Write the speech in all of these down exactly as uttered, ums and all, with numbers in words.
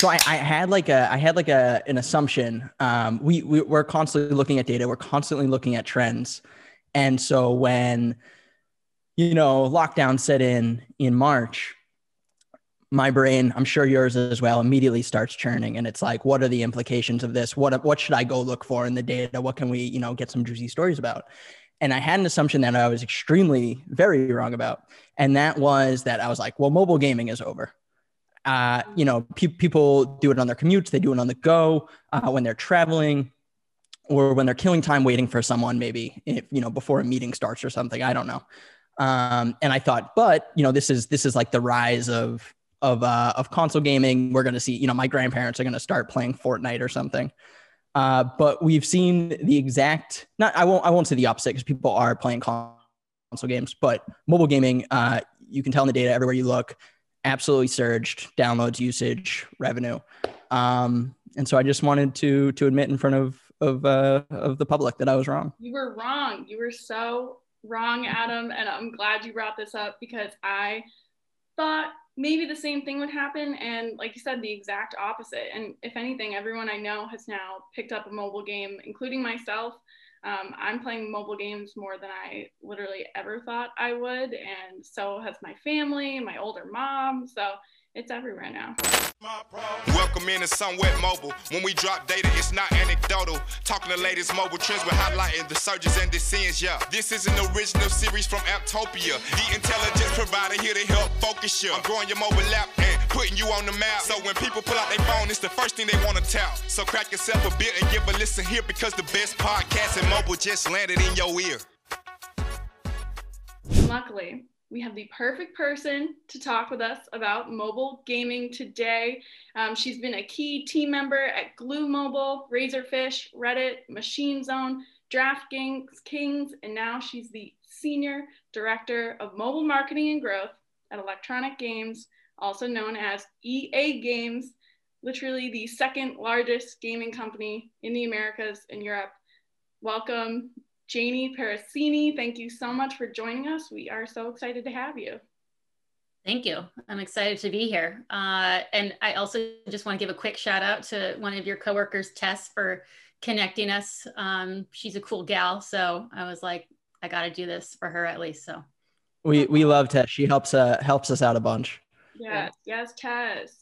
So I, I had like a I had like a an assumption. Um, we, we we're constantly looking at data. We're constantly looking at trends, and so when you know lockdown set in in March, my brain, I'm sure yours as well, immediately starts churning, and it's like, what are the implications of this? What what should I go look for in the data? What can we you know get some juicy stories about? And I had an assumption that I was extremely very wrong about, and that was that I was like, well, mobile gaming is over. Uh, you know, pe- people do it on their commutes. They do it on the go uh, when they're traveling or when they're killing time waiting for someone, maybe, if, you know, before a meeting starts or something. I don't know. Um, and I thought, but, you know, this is this is like the rise of of uh, of console gaming. We're going to see, you know, my grandparents are going to start playing Fortnite or something. Uh, but we've seen the exact not I won't I won't say the opposite, because people are playing console games, but mobile gaming, uh, you can tell in the data everywhere you look, absolutely surged downloads, usage, revenue. Um, and so I just wanted to, to admit in front of, of, uh, of the public that I was wrong. You were wrong. You were so wrong, Adam. And I'm glad you brought this up, because I thought maybe the same thing would happen. And like you said, the exact opposite. And if anything, everyone I know has now picked up a mobile game, including myself. Um, I'm playing mobile games more than I literally ever thought I would, and so has my family, my older mom, so it's everywhere now. Welcome in to Sunwet Mobile. When we drop data, it's not anecdotal. Talking the latest mobile trends, we're highlighting the surges and the sins, yeah. This is an original series from Amptopia, the intelligence provider here to help focus you. I'm growing your mobile app and putting you on the map. So when people pull out their phone, it's the first thing they want to tell. So crack yourself a beer and give a listen here, because the best podcast in mobile just landed in your ear. Luckily, we have the perfect person to talk with us about mobile gaming today. Um, she's been a key team member at Glu Mobile, Razorfish, Reddit, Machine Zone, DraftKings, Kings, and now she's the Senior Director of Mobile Marketing and Growth at Electronic Games, also known as E A Games, literally the second largest gaming company in the Americas and Europe. Welcome, Janie Parasini, thank you so much for joining us. We are so excited to have you. Thank you. I'm excited to be here. Uh, and I also just want to give a quick shout out to one of your coworkers, Tess, for connecting us. Um, she's a cool gal, so I was like, I got to do this for her at least. So we we love Tess. She helps uh, helps us out a bunch. Yes, yes, Tess.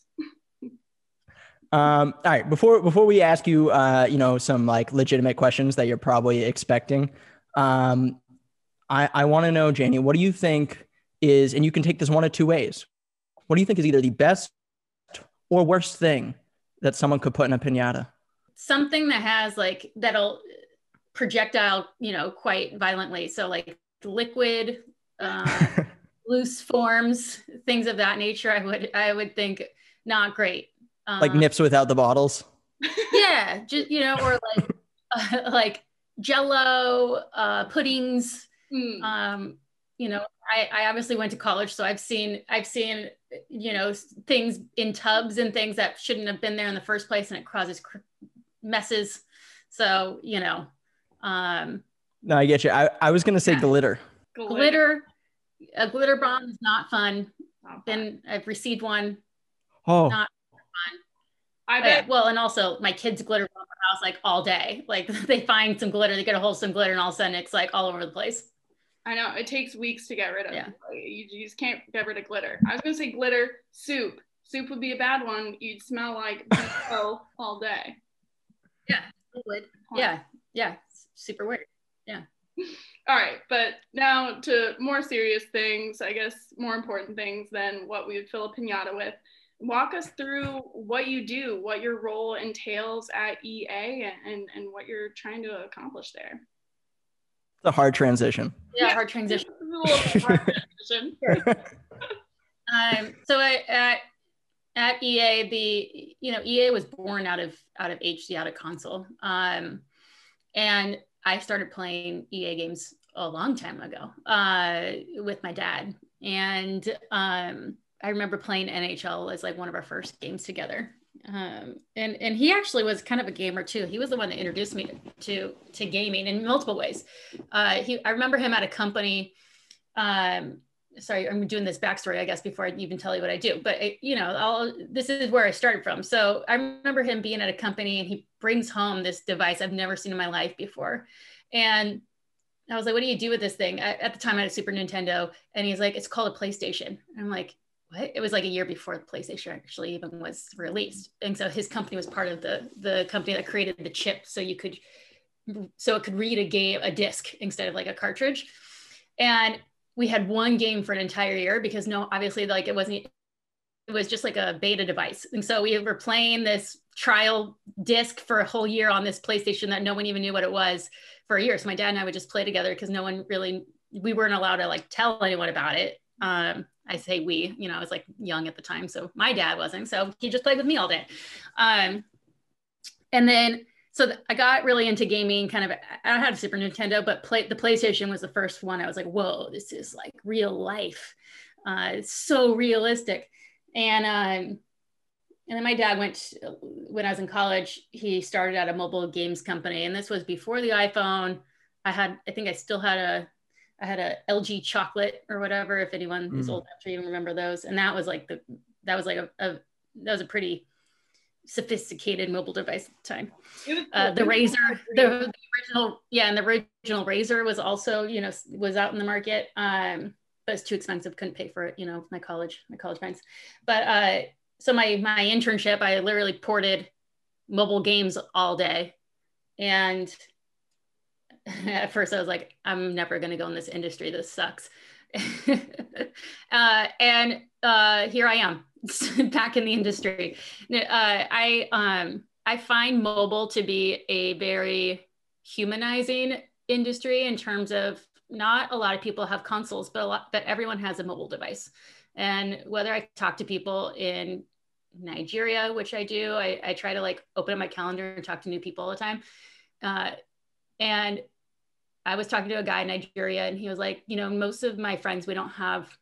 Um, all right. Before before we ask you, uh, you know, some like legitimate questions that you're probably expecting, um, I I want to know, Janie, what do you think is, and you can take this one of two ways, what do you think is either the best or worst thing that someone could put in a piñata? Something that has like that'll projectile, you know, quite violently. So like liquid, uh, loose forms, things of that nature. I would I would think not great. Like nips without the bottles. Yeah, just, you know, or like uh, like Jello, uh, puddings. Mm. Um, you know, I, I obviously went to college, so I've seen I've seen you know things in tubs and things that shouldn't have been there in the first place, and it causes cr- messes. So you know. Um, no, I get you. I, I was gonna say yeah. glitter. Glitter, a glitter bomb is not fun. Not been I've received one. Oh. Not I bet. But, well, and also my kids glitter bomb my house like all day. Like they find some glitter, they get a hold of some glitter, and all of a sudden it's like all over the place. I know, it takes weeks to get rid of. Yeah. You, you just can't get rid of glitter. I was gonna say glitter soup. Soup would be a bad one. You'd smell like all day. Yeah, it would. Yeah, yeah, it's super weird. Yeah. All right, but now to more serious things, I guess more important things than what we would fill a piñata with. Walk us through what you do, what your role entails at E A, and, and what you're trying to accomplish there. It's a hard transition. Yeah, hard transition. hard transition. um, so I, at at E A, the you know E A was born out of out of H D, out of console, um, and I started playing E A games a long time ago uh, with my dad, and. Um, I remember playing N H L as like one of our first games together. Um, and, and he actually was kind of a gamer too. He was the one that introduced me to, to gaming in multiple ways. Uh, he, I remember him at a company um, sorry, I'm doing this backstory, I guess, before I even tell you what I do. But, it, you know, I'll, this is where I started from. So I remember him being at a company and he brings home this device I've never seen in my life before. And I was like, what do you do with this thing? I, at the time I had a Super Nintendo, and he's like, it's called a PlayStation. And I'm like, what? It was like a year before the PlayStation actually even was released. And so his company was part of the, the company that created the chip. So you could, so it could read a game, a disc instead of like a cartridge. And we had one game for an entire year because no, obviously like it wasn't, it was just like a beta device. And so we were playing this trial disc for a whole year on this PlayStation that no one even knew what it was for a year. So my dad and I would just play together because no one really, we weren't allowed to like tell anyone about it. Um, I say we, you know, I was like young at the time. So my dad wasn't, so he just played with me all day. Um, and then, so the, I got really into gaming kind of, I had a Super Nintendo, but play, the PlayStation was the first one. I was like, whoa, this is like real life. Uh, it's so realistic. And, um, and then my dad went, to, when I was in college, he started at a mobile games company. And this was before the iPhone. I had, I think I still had a, I had a L G Chocolate or whatever, if anyone mm. is old enough to even remember those. And that was like the, that was like a, a that was a pretty sophisticated mobile device at the time. Uh, the Razor, the, the original, yeah, and the original Razor was also, you know, was out in the market, um, but it's too expensive, couldn't pay for it, you know, my college, my college friends. But uh, so my my internship, I literally ported mobile games all day, and at first I was like, I'm never going to go in this industry. This sucks. uh, and uh, here I am back in the industry. Uh, I, um, I find mobile to be a very humanizing industry in terms of not a lot of people have consoles, but a lot, but everyone has a mobile device. And whether I talk to people in Nigeria, which I do, I, I try to like open up my calendar and talk to new people all the time. Uh, and I was talking to a guy in Nigeria, and he was like, you know, most of my friends, we don't have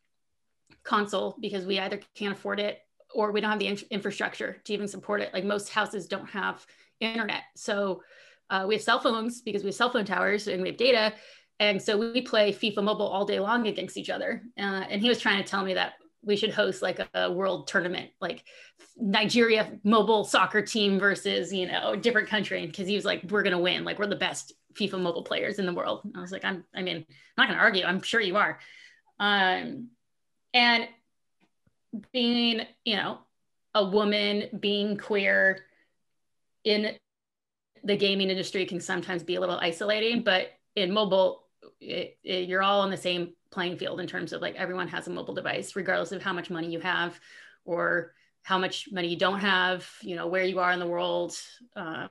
console because we either can't afford it or we don't have the in infrastructure to even support it. Like most houses don't have internet. So uh, we have cell phones because we have cell phone towers and we have data. And so we play FIFA Mobile all day long against each other. Uh, and he was trying to tell me that we should host like a, a world tournament, like Nigeria mobile soccer team versus, you know, a different country. Because he was like, we're going to win. Like we're the best FIFA mobile players in the world. And I was like, I'm, I mean, I'm not gonna argue, I'm sure you are. Um, and being, you know, a woman, being queer in the gaming industry can sometimes be a little isolating, but in mobile, it, it, you're all on the same playing field in terms of like, everyone has a mobile device, regardless of how much money you have or how much money you don't have, you know, where you are in the world, um,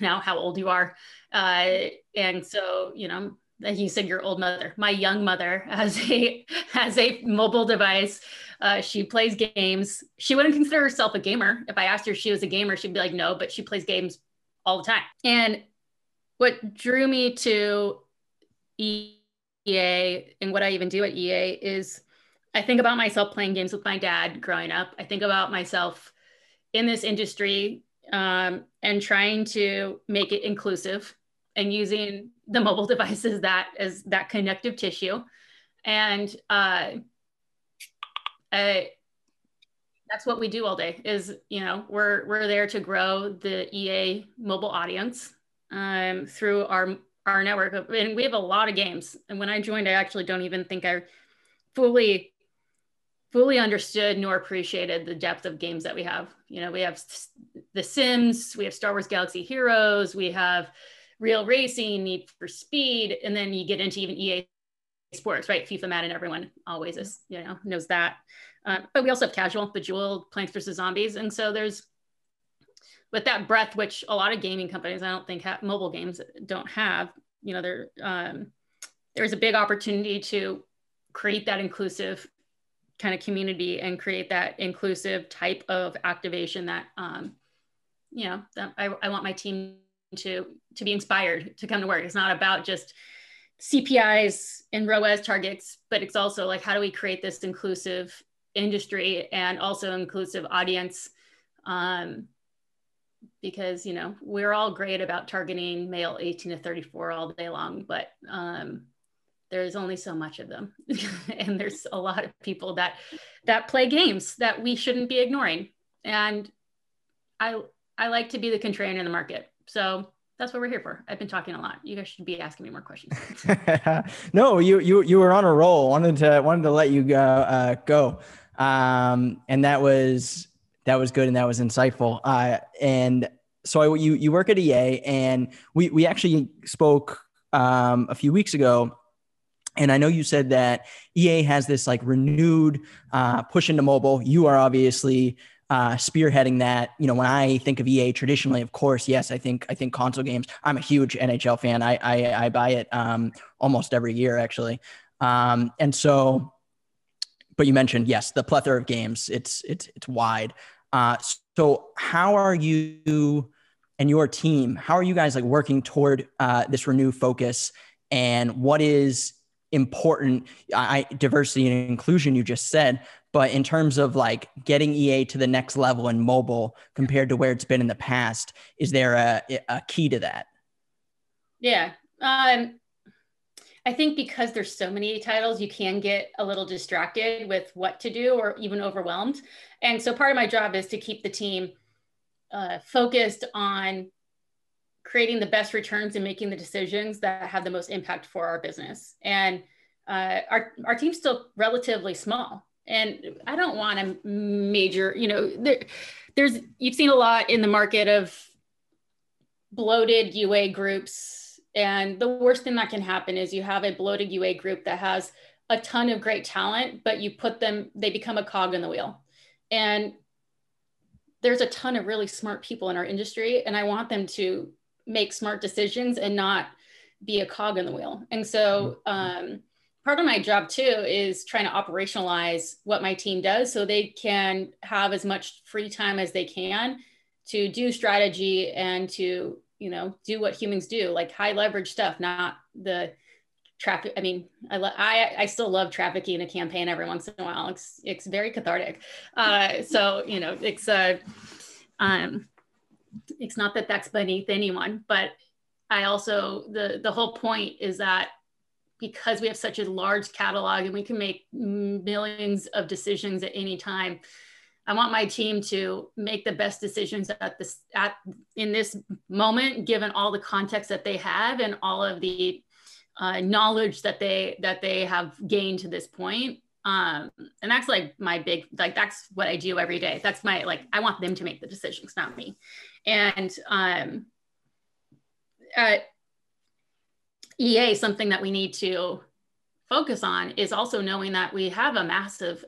now how old you are. Uh, and so, you know, like you said, your old mother, my young mother has a, has a mobile device. Uh, she plays games. She wouldn't consider herself a gamer. If I asked her if she was a gamer, she'd be like, no, but she plays games all the time. And what drew me to E A and what I even do at E A is I think about myself playing games with my dad growing up. I think about myself in this industry um, and trying to make it inclusive and using the mobile devices that as that connective tissue. And uh, I, that's what we do all day is, you know, we're, we're there to grow the E A mobile audience um, through our, our network. And we have a lot of games. And when I joined, I actually don't even think I fully fully understood nor appreciated the depth of games that we have. You know, we have The Sims, we have Star Wars Galaxy Heroes, we have Real Racing, Need for Speed, and then you get into even E A Sports, right? FIFA, Madden, everyone always is, you know, knows that. Uh, but we also have casual, Bejeweled, Plants versus Zombies. And so there's, with that breadth, which a lot of gaming companies, I don't think have, mobile games don't have, you know, there, um, there's a big opportunity to create that inclusive kind of community and create that inclusive type of activation that, um, you know, that I, I want my team to, to be inspired to come to work. It's not about just C P Is and R O A S targets, but it's also like, how do we create this inclusive industry and also inclusive audience? Um, because, you know, we're all great about targeting male eighteen to thirty-four all day long, but um, there's only so much of them. And there's a lot of people that that play games that we shouldn't be ignoring. And I I like to be the contrarian in the market. So that's what we're here for. I've been talking a lot. You guys should be asking me more questions. No, you you you were on a roll. Wanted to wanted to let you go uh, go. Um, and that was that was good and that was insightful. Uh, and so I, you you work at E A, and we we actually spoke um, a few weeks ago. And I know you said that E A has this like renewed uh, push into mobile. You are obviously uh, spearheading that. You know, when I think of E A traditionally, of course, yes, I think I think console games. I'm a huge N H L fan. I I, I buy it um, almost every year, actually. Um, and so, but you mentioned yes, the plethora of games. It's it's it's wide. Uh, so how are you and your team? How are you guys like working toward uh, this renewed focus? And what is important I, diversity and inclusion you just said, but in terms of like getting E A to the next level in mobile compared to where it's been in the past, is there a, a key to that? Yeah. Um, I think because there's so many titles, you can get a little distracted with what to do or even overwhelmed. And so part of my job is to keep the team uh, focused on creating the best returns and making the decisions that have the most impact for our business. And uh, our, our team's still relatively small. And I don't want a major, you know, there, there's, you've seen a lot in the market of bloated U A groups. And the worst thing that can happen is you have a bloated U A group that has a ton of great talent, but you put them, they become a cog in the wheel. And there's a ton of really smart people in our industry. And I want them to make smart decisions and not be a cog in the wheel. And so um, part of my job too is trying to operationalize what my team does so they can have as much free time as they can to do strategy and to, you know, do what humans do, like high leverage stuff, not the traffic. I mean, I, lo- I, I still love trafficking a campaign every once in a while. It's, it's very cathartic. Uh, so, you know, it's a, uh, um, it's not that that's beneath anyone, but I also, the, the whole point is that because we have such a large catalog and we can make millions of decisions at any time, I want my team to make the best decisions at this, at, in this moment, given all the context that they have and all of the uh, knowledge that they, that they have gained to this point. Um, and that's like my big, like, that's what I do every day. That's my, like, I want them to make the decisions, not me. And, um, at E A, something that we need to focus on is also knowing that we have a massive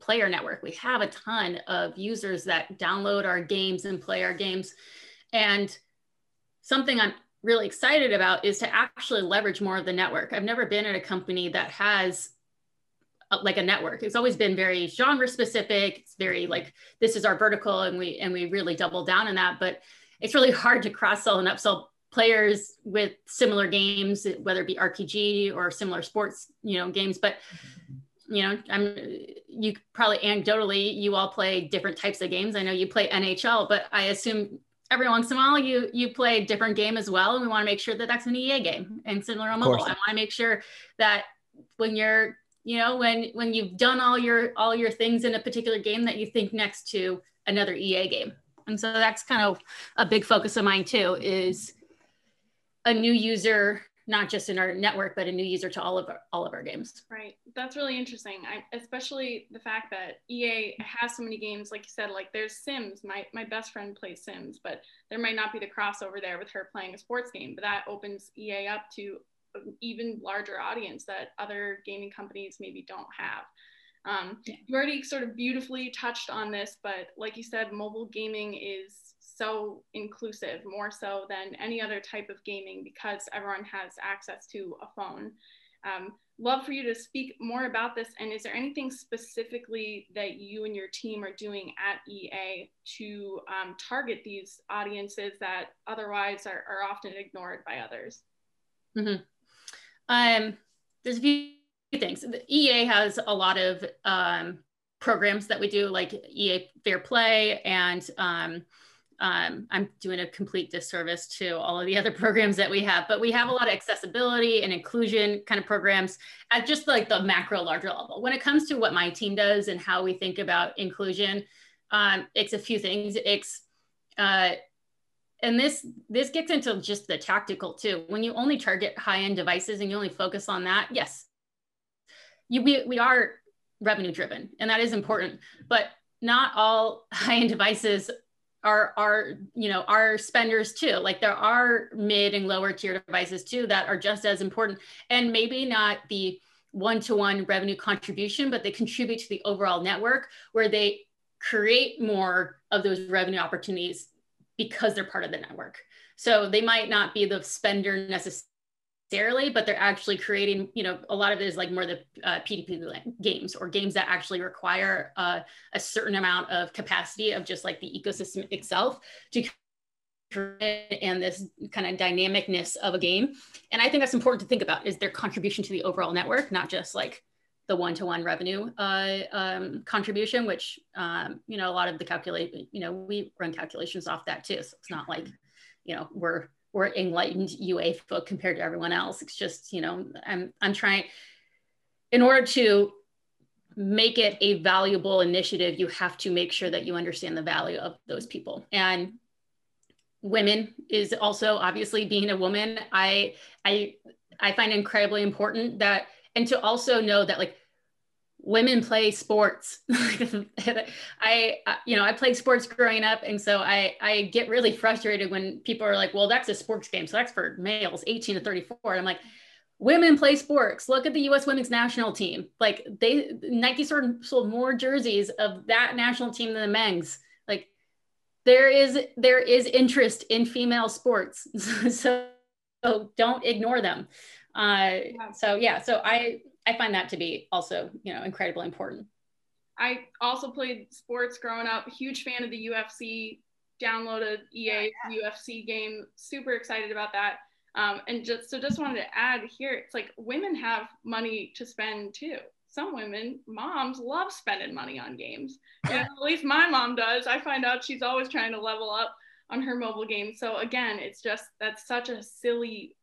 player network. We have a ton of users that download our games and play our games. And something I'm really excited about is to actually leverage more of the network. I've never been at a company that has like a network. It's always been very genre specific. It's very like, this is our vertical and we and we really double down on that, but it's really hard to cross sell and upsell players with similar games, whether it be R P G or similar sports, you know, games. But, you know, I'm, you probably anecdotally, you all play different types of games. I know you play N H L, but I assume every once in a while you, you play a different game as well. And we want to make sure that that's an E A game and similar on mobile. I want to make sure that when you're, you know, when, when you've done all your, all your things in a particular game that you think next to another E A game. And so that's kind of a big focus of mine too, is a new user, not just in our network, but a new user to all of our, all of our games. Right. That's really interesting. I, especially the fact that E A has so many games, like you said, like there's Sims, my, my best friend plays Sims, but there might not be the crossover there with her playing a sports game, but that opens E A up to even larger audience that other gaming companies maybe don't have. Um, yeah. You already sort of beautifully touched on this, but like you said, mobile gaming is so inclusive, more so than any other type of gaming because everyone has access to a phone. Um, love for you to speak more about this. And is there anything specifically that you and your team are doing at E A to um, target these audiences that otherwise are, are often ignored by others? Mm-hmm. Um, there's a few things. The E A has a lot of um, programs that we do, like E A Fair Play and um, um, I'm doing a complete disservice to all of the other programs that we have, but we have a lot of accessibility and inclusion kind of programs at just like the macro larger level. When it comes to what my team does and how we think about inclusion, um, it's a few things. It's, uh, and this, this gets into just the tactical too. When you only target high-end devices and you only focus on that, yes, you, we, we are revenue driven, and that is important, but not all high-end devices are, are, you know, are spenders too. Like there are mid and lower tier devices too that are just as important, and maybe not the one-to-one revenue contribution, but they contribute to the overall network where they create more of those revenue opportunities because they're part of the network. So they might not be the spender necessarily, but they're actually creating, you know, a lot of it is like more the uh, P two P games or games that actually require uh, a certain amount of capacity of just like the ecosystem itself to create, and this kind of dynamicness of a game. And I think that's important to think about, is their contribution to the overall network, not just like the one-to-one revenue uh, um, contribution, which, um, you know, a lot of the calculate, you know, we run calculations off that too. So it's not like, you know, we're, we're enlightened U A folk compared to everyone else. It's just, you know, I'm, I'm trying, in order to make it a valuable initiative, you have to make sure that you understand the value of those people. And women is also, obviously being a woman, I, I, I find incredibly important that, and to also know that like women play sports. I, you know, I played sports growing up. And so I, I get really frustrated when people are like, well, that's a sports game, so that's for males eighteen to thirty-four. And I'm like, women play sports. Look at the U S women's national team. Like they, Nike sold more jerseys of that national team than the men's. Like there is, there is interest in female sports. so, so don't ignore them. Uh, so yeah, so I, I find that to be also, you know, incredibly important. I also played sports growing up, huge fan of the U F C, downloaded E A yeah. U F C game, super excited about that. Um, and just, so just wanted to add here, it's like women have money to spend too. Some women, moms love spending money on games. And at least my mom does. I find out she's always trying to level up on her mobile game. So again, it's just, that's such a silly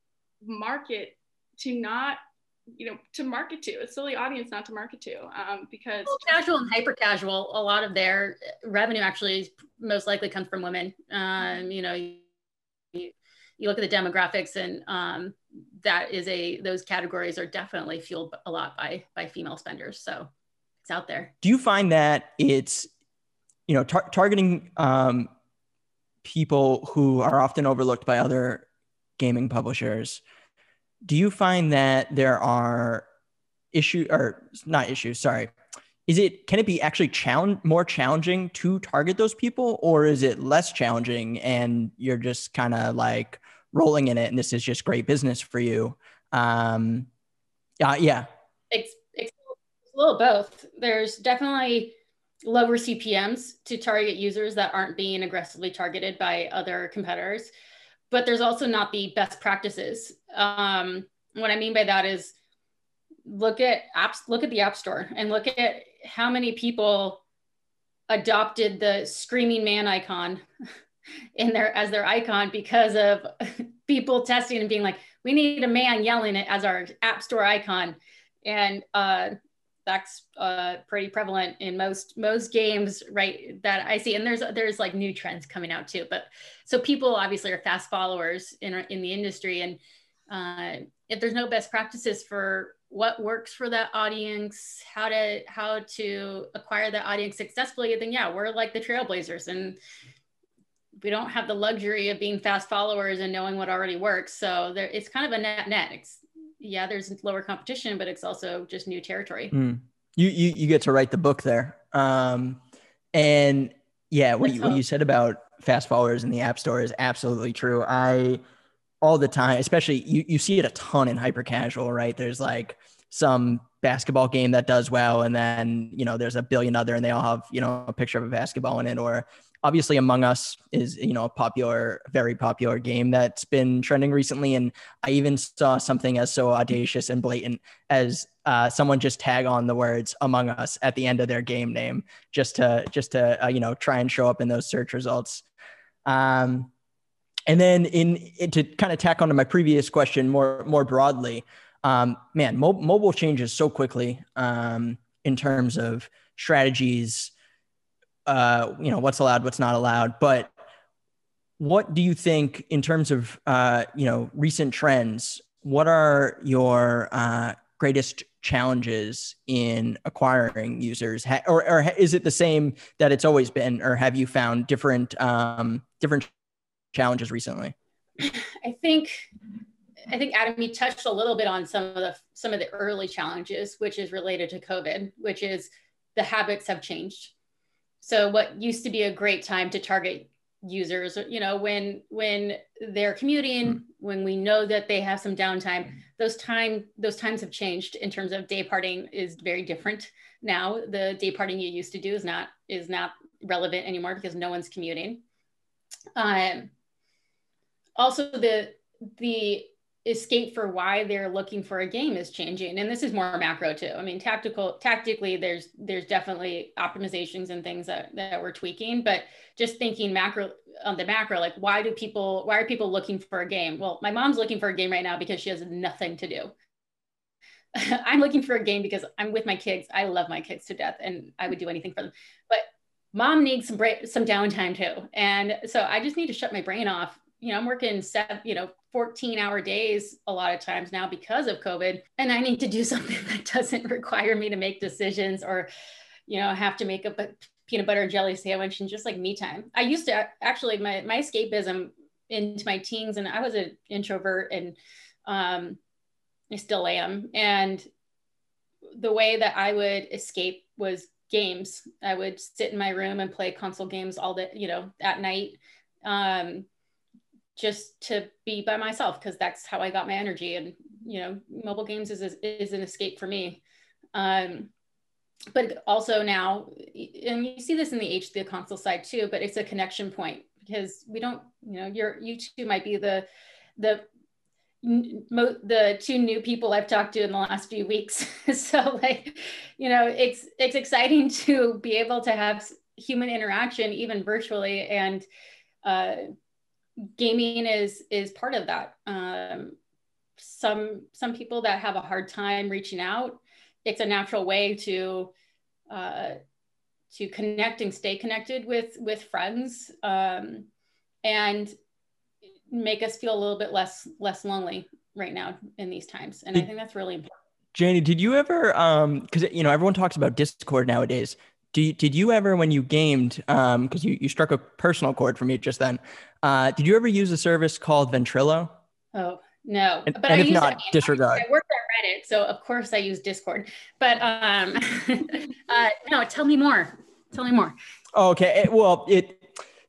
market to not, you know, to market to. It's a silly audience not to market to, um, because well, casual and hyper casual, a lot of their revenue actually most likely comes from women. Um, you know, you, you look at the demographics, and um, that is a, those categories are definitely fueled a lot by, by female spenders. So it's out there. Do you find that it's, you know, tar- targeting um, people who are often overlooked by other gaming publishers? Do you find that there are issues, or not issues, sorry. Is it, can it be actually challenge, more challenging to target those people, or is it less challenging and you're just kind of like rolling in it and this is just great business for you? Um, uh, yeah. It's, it's a little both. There's definitely lower C P Ms to target users that aren't being aggressively targeted by other competitors. But there's also not the best practices. Um, what I mean by that is look at apps, look at the App Store and look at how many people adopted the screaming man icon in their, as their icon because of people testing and being like, we need a man yelling it as our App Store icon. And uh, that's uh, pretty prevalent in most most games, right, that I see. And there's there's like new trends coming out too. But so people obviously are fast followers in in the industry. And uh, if there's no best practices for what works for that audience, how to how to acquire that audience successfully, then yeah, we're like the trailblazers, and we don't have the luxury of being fast followers and knowing what already works. So there, it's kind of a net net. It's, yeah, there's lower competition, but it's also just new territory. Mm. You, you you get to write the book there. Um, and yeah, what you, what you said about fast followers in the App Store is absolutely true. I, all the time, especially you, you see it a ton in hyper casual, right? There's like some basketball game that does well, and then, you know, there's a billion other, and they all have, you know, a picture of a basketball in it. Or obviously Among Us is, you know, a popular, very popular game that's been trending recently. And I even saw something as so audacious and blatant as uh, someone just tag on the words Among Us at the end of their game name, just to, just to uh, you know, try and show up in those search results. Um, and then in, in to kind of tack onto my previous question more more broadly, um, man, mo- mobile changes so quickly um, in terms of strategies, uh, you know, what's allowed, what's not allowed. But what do you think in terms of, uh, you know, recent trends? What are your uh, greatest challenges in acquiring users, ha- or, or is it the same that it's always been, or have you found different um, different challenges recently? I think I think Adam, you touched a little bit on some of the some of the early challenges, which is related to COVID, which is the habits have changed. So what used to be a great time to target users, you know, when when they're commuting, when we know that they have some downtime, those time those times have changed in terms of day partying is very different now. The day partying you used to do is not is not relevant anymore because no one's commuting. Um, also, the the escape for why they're looking for a game is changing, and this is more macro too. I mean, tactical tactically, there's there's definitely optimizations and things that, that we're tweaking, but just thinking macro on the macro, like why do people why are people looking for a game? Well, my mom's looking for a game right now because she has nothing to do. I'm looking for a game because I'm with my kids. I love my kids to death, and I would do anything for them. But mom needs some break, some downtime too, and so I just need to shut my brain off. You know, I'm working seven, you know, fourteen hour days a lot of times now because of COVID. And I need to do something that doesn't require me to make decisions or, you know, have to make a peanut butter and jelly sandwich and just like me time. I used to actually my, my escapism into my teens, and I was an introvert, and um, I still am. And the way that I would escape was games. I would sit in my room and play console games all day, you know, at night. Um, just to be by myself, because that's how I got my energy. And, you know, mobile games is, is, is an escape for me. Um, but also now, and you see this in the age, the console side too, but it's a connection point because we don't, you know, you're, you two might be the, the, mo- the two new people I've talked to in the last few weeks. So like, you know, it's, it's exciting to be able to have human interaction, even virtually. And, uh, gaming is is part of that. Um, some some people that have a hard time reaching out, it's a natural way to uh, to connect and stay connected with with friends, um, and make us feel a little bit less less lonely right now in these times. And I think that's really important. Janie, did you ever? Um, because you know everyone talks about Discord nowadays. Do you, did you ever, when you gamed, um, because you, you struck a personal chord for me just then, uh, did you ever use a service called Ventrilo? Oh, no. And, but and I if used, not, I mean, disregard. I worked at Reddit, so of course I use Discord. But um, uh, no, tell me more. Tell me more. Okay. It, well, it,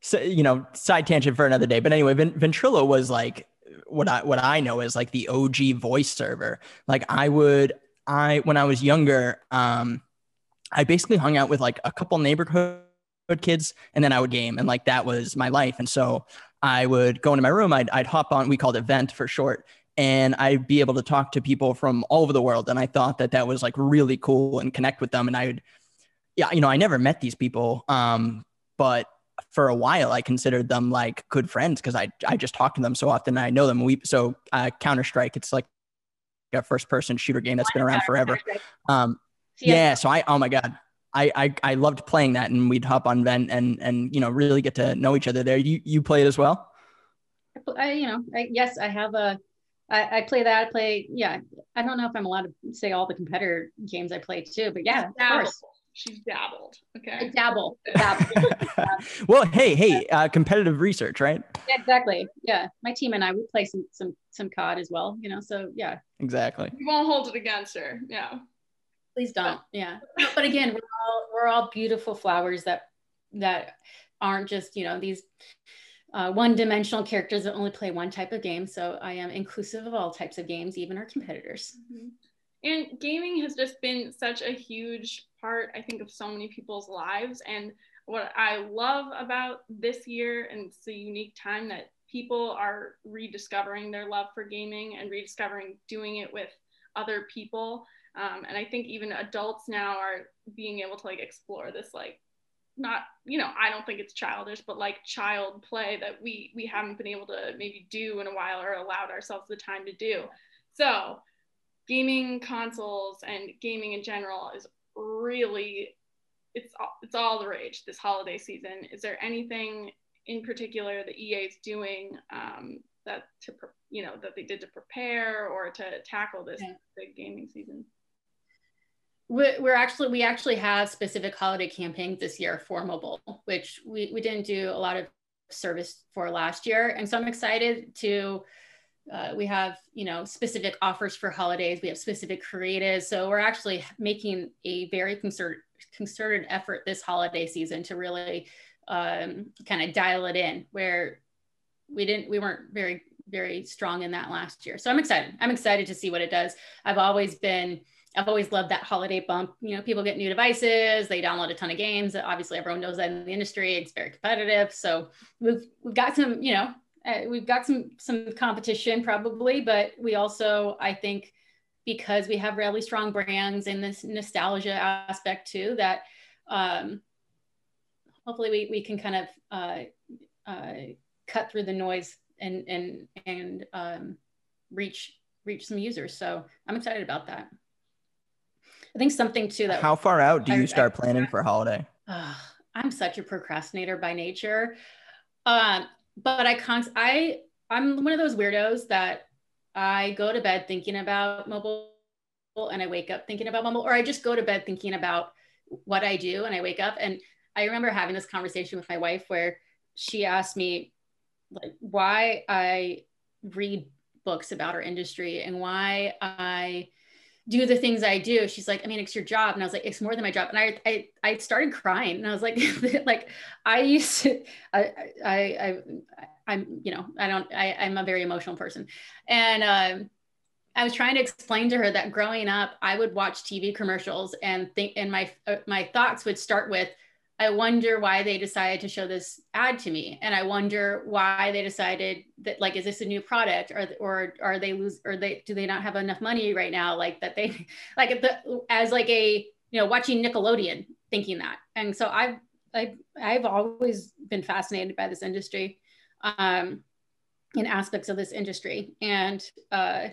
so, you know, side tangent for another day. But anyway, Ventrilo was like what I what I know is like the O G voice server. Like I would, I when I was younger, um. I basically hung out with like a couple neighborhood kids, and then I would game, and like that was my life. And so I would go into my room, I'd, I'd hop on, we called it Vent for short, and I'd be able to talk to people from all over the world. And I thought that that was like really cool and connect with them. And I would, yeah, you know, I never met these people, um, but for a while I considered them like good friends because I I just talked to them so often. I know them. We so uh, Counter-Strike, it's like a first-person shooter game that's been around forever. Um, Yeah. yeah. So I, oh my God, I, I, I loved playing that, and we'd hop on Vent and, and, you know, really get to know each other there. You, you play it as well? I, you know, I, yes, I have a, I, I play that I play. Yeah. I don't know if I'm allowed to say all the competitor games I play too, but yeah, of course. She's dabbled. Okay. I dabble. dabble. Well, Hey, Hey, uh, competitive research, right? Yeah, exactly. Yeah. My team and I, we play some, some, some C O D as well, you know? So yeah, exactly. You won't hold it against her. Yeah. Please don't. Yeah. But again, we're all, we're all beautiful flowers that, that aren't just, you know, these uh, one dimensional characters that only play one type of game. So I am inclusive of all types of games, even our competitors. Mm-hmm. And gaming has just been such a huge part, I think, of so many people's lives. And what I love about this year, and it's a unique time that people are rediscovering their love for gaming and rediscovering doing it with other people. Um, and I think even adults now are being able to like explore this like not, you know, I don't think it's childish, but like child play that we we haven't been able to maybe do in a while or allowed ourselves the time to do. So gaming consoles and gaming in general is really, it's it's all the rage this holiday season. Is there anything in particular that E A is doing um, that to you know that they did to prepare or to tackle this yeah. big gaming season? We're actually we actually have specific holiday campaigns this year for mobile, which we we didn't do a lot of service for last year, and so I'm excited to. Uh, we have, you know, specific offers for holidays. We have specific creatives. So we're actually making a very concert, concerted effort this holiday season to really um, kind of dial it in where we didn't, we weren't very, very strong in that last year. So I'm excited. I'm excited to see what it does. I've always been, I've always loved that holiday bump. You know, people get new devices, they download a ton of games. Obviously everyone knows that in the industry, it's very competitive. So we've, we've got some, you know, Uh, we've got some some competition probably, but we also, I think, because we have really strong brands in this nostalgia aspect too, that um, hopefully we, we can kind of uh, uh, cut through the noise and and and um, reach reach some users. So I'm excited about that. I think something too that- How far out do you I, start I, planning I, for holiday? Uh, I'm such a procrastinator by nature. Um, But I can't, I, I'm one of those weirdos that I go to bed thinking about mobile and I wake up thinking about mobile, or I just go to bed thinking about what I do and I wake up. And I remember having this conversation with my wife where she asked me like why I read books about our industry and why I do the things I do. She's like, I mean, it's your job. And I was like, it's more than my job. And I, I, I started crying and I was like, like I used to, I, I, I, I'm, you know, I don't, I, I'm a very emotional person. And um, I was trying to explain to her that growing up, I would watch T V commercials and think, and my, uh, my thoughts would start with, I wonder why they decided to show this ad to me. And I wonder why they decided that, like, is this a new product or, or are they lose or they, do they not have enough money right now? Like that they, like the, as like a, you know, watching Nickelodeon thinking that. And so I've, I've, I've always been fascinated by this industry um, and aspects of this industry. And uh,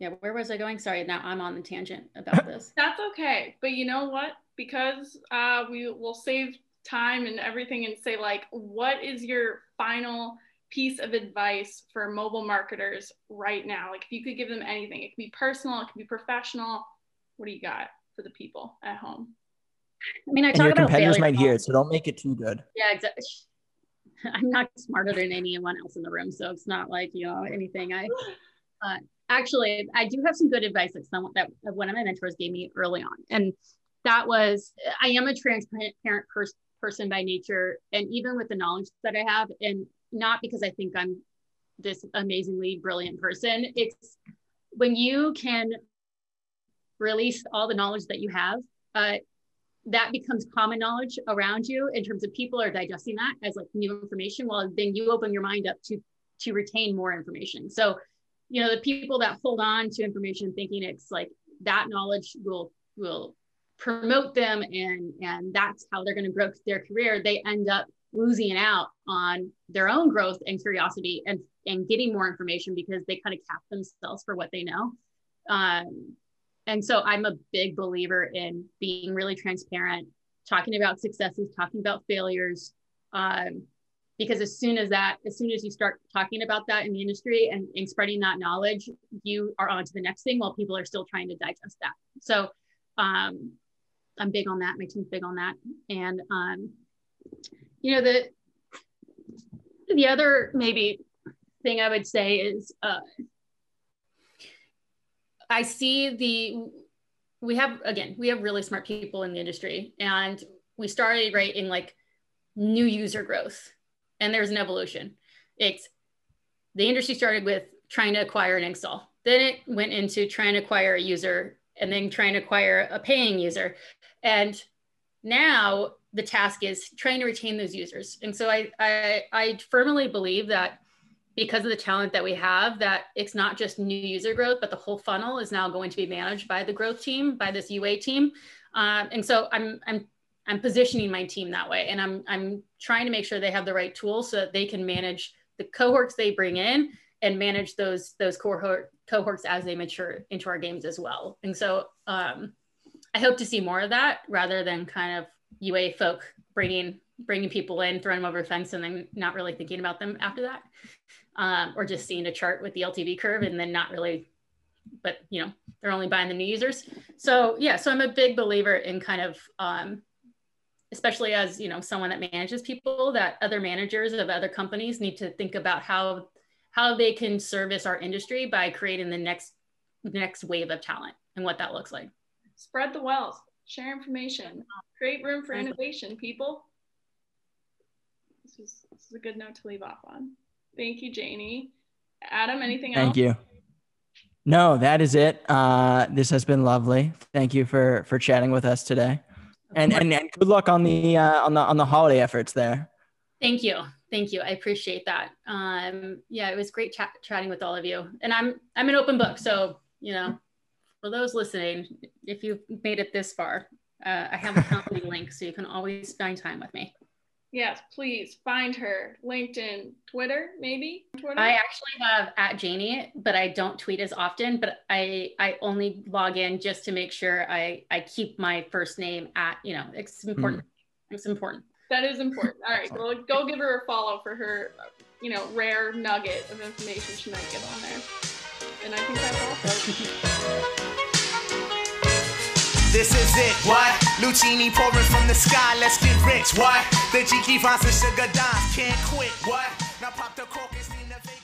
yeah, where was I going? Sorry, now I'm on the tangent about this. That's okay. But you know what? Because uh, we will save time and everything and say like, what is your final piece of advice for mobile marketers right now? Like if you could give them anything, it could be personal, it could be professional. What do you got for the people at home? I mean, I talk about competitors might hear it, so don't make it too good. Yeah, exactly. I'm not smarter than anyone else in the room. So it's not like, you know, anything I, uh, actually, I do have some good advice that someone that one of my mentors gave me early on. And that was, I am a transparent pers person by nature. And even with the knowledge that I have, and not because I think I'm this amazingly brilliant person, it's when you can release all the knowledge that you have, uh, that becomes common knowledge around you in terms of people are digesting that as like new information. Well, then you open your mind up to, to retain more information. So, you know, the people that hold on to information thinking it's like that knowledge will, will, promote them and and that's how they're going to grow their career, they end up losing out on their own growth and curiosity and and getting more information because they kind of cap themselves for what they know. Um, and so I'm a big believer in being really transparent, talking about successes, talking about failures, um, because as soon as that, as soon as you start talking about that in the industry and, and spreading that knowledge, you are on to the next thing while people are still trying to digest that. So um, I'm big on that. My team's big on that. And, um, you know, the, the other maybe thing I would say is, uh, I see the, we have, again, we have really smart people in the industry and we started right in like new user growth and there's an evolution. It's the industry started with trying to acquire an install. Then it went into trying to acquire a user and then trying to acquire a paying user. And now the task is trying to retain those users. And so I, I, I firmly believe that because of the talent that we have, that it's not just new user growth, but the whole funnel is now going to be managed by the growth team, by this U A team. Um, and so I'm, I'm, I'm positioning my team that way. And I'm, I'm trying to make sure they have the right tools so that they can manage the cohorts they bring in and manage those, those cohort cohorts as they mature into our games as well. And so um, I hope to see more of that rather than kind of U A folk bringing, bringing people in, throwing them over a fence and then not really thinking about them after that. Um, or just seeing a chart with the L T V curve and then not really, but you know, they're only buying the new users. So yeah, so I'm a big believer in kind of, um, especially as, you know, someone that manages people, that other managers of other companies need to think about how, how they can service our industry by creating the next, next wave of talent and what that looks like. Spread the wealth, share information, create room for innovation, people. This is, this is a good note to leave off on. Thank you, Janie. Adam, anything else? Thank you. No, that is it. Uh, this has been lovely. Thank you for, for chatting with us today. And, and and good luck on the uh, on the on the holiday efforts there. Thank you, thank you. I appreciate that. Um, yeah, it was great chat chatting with all of you. And I'm I'm an open book, so you know, for those listening, if you've made it this far, uh, I have a company link, so you can always find time with me. Yes, please find her. LinkedIn, Twitter, maybe. Twitter? I actually have at Janie, but I don't tweet as often. But I I only log in just to make sure I I keep my first name at, you know, it's important. Mm. It's important. That is important. All right, well, go give her a follow for her, you know, rare nugget of information she might get on there. And I think that's awesome. This is it, what? Lucini pouring from the sky, let's get rich, what? The G K finds some sugar dimes, can't quit, what? Now pop the cork and steam the